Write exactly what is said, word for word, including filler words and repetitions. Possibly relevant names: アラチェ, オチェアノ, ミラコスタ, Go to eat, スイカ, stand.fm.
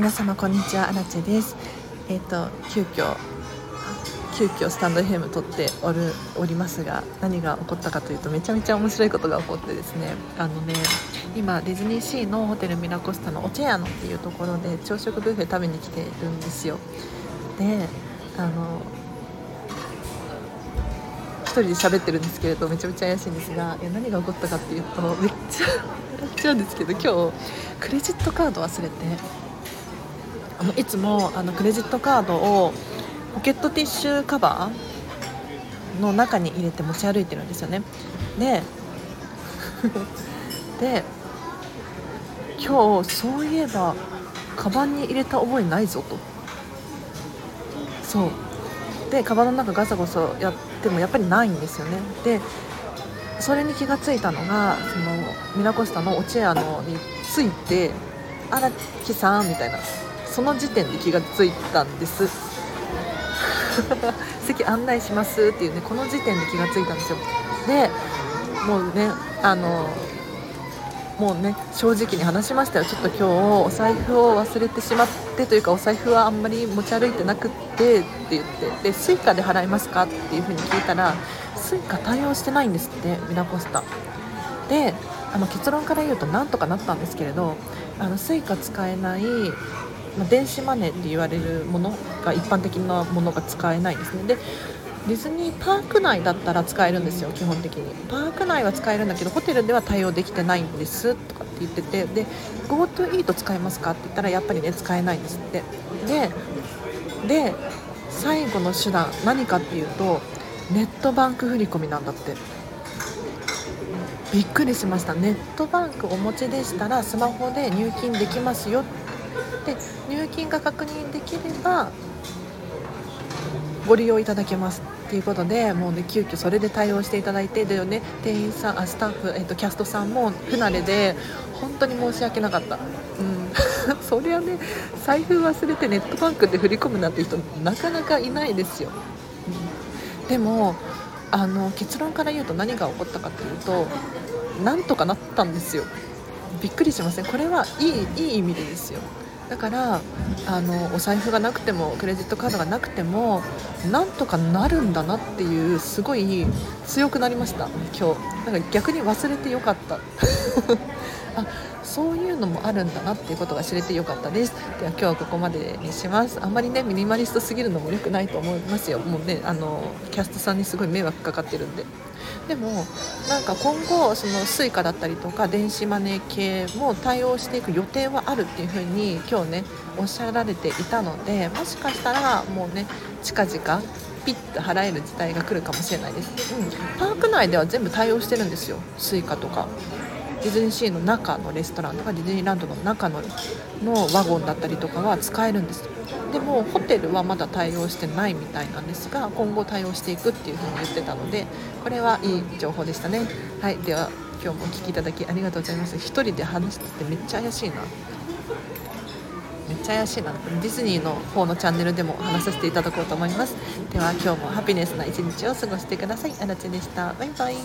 皆様こんにちは、アラチェです。えっと急遽急遽スタンドエフエム撮っておるおりますが、何が起こったかというとめちゃめちゃ面白いことが起こってですね、あのね今ディズニーシーのホテルミラコスタのオチェアノっていうところで朝食ブッフェ食べに来ているんですよ。で、あの一人で喋ってるんですけれどめちゃめちゃ怪しいんですが、いや何が起こったかっていうとめっちゃ笑っちゃうんですけど、今日クレジットカード忘れて、あのいつもあのクレジットカードをポケットティッシュカバーの中に入れて持ち歩いてるんですよね。でで今日そういえばカバンに入れた覚えないぞと、そうでカバンの中ガサゴソやってもやっぱりないんですよね。でそれに気がついたのが、そのミラコスタのおチェアのについて荒木さんみたいな、その時点で気がついたんです席案内しますっていうね、この時点で気がついたんですよ。でもうね、あのもうね正直に話しましたよ。ちょっと今日お財布を忘れてしまってというか、お財布はあんまり持ち歩いてなくってって言って、でスイカで払いますかっていう風に聞いたら、スイカ対応してないんですってミラコスタで。あの結論から言うとなんとかなったんですけれど、あのスイカ使えない、まあ、電子マネーって言われるものが、一般的なものが使えないんですね。でディズニーパーク内だったら使えるんですよ、基本的にパーク内は使えるんだけどホテルでは対応できてないんですとかって言ってて、で Go to eat 使えますかって言ったらやっぱりね使えないんですって。でで最後の手段何かっていうとネットバンク振り込みなんだって。びっくりしました。ネットバンクお持ちでしたらスマホで入金できますよで、入金が確認できればご利用いただけますということで、もうね急遽それで対応していただいて、でね店員さん、あスタッフ、えっと、キャストさんも不慣れで本当に申し訳なかった、うん、そりゃね財布忘れてネットバンクで振り込むなんて人なかなかいないですよ、うん、でもあの結論から言うと何が起こったかというとなんとかなったんですよ。びっくりしません？これはいい、いい意味でですよ。だからあのお財布がなくてもクレジットカードがなくてもなんとかなるんだなっていう、すごい強くなりました今日。なんか逆に忘れてよかったあ、そういうのもあるんだなっていうことが知れてよかったです。では今日はここまでにします。あんまりねミニマリストすぎるのも良くないと思いますよ。もうねあのキャストさんにすごい迷惑かかってるんで。でもなんか今後そのスイカだったりとか電子マネー系も対応していく予定はあるっていうふうに今日ねおっしゃられていたので、もしかしたらもうね近々ピッと払える時代が来るかもしれないです、うん、パーク内では全部対応してるんですよ。スイカとかディズニーシーの中のレストランとかディズニーランドの中 の, のワゴンだったりとかは使えるんです。でもホテルはまだ対応してないみたいなんですが、今後対応していくっていうふうに言ってたので、これはいい情報でしたね。はい、では今日もお聞きいただきありがとうございます。一人で話しててめっちゃ怪しいなめっちゃ怪しいな。ディズニーの方のチャンネルでも話させていただこうと思います。では今日もハピネスな一日を過ごしてください。あらちでした。バイバイ。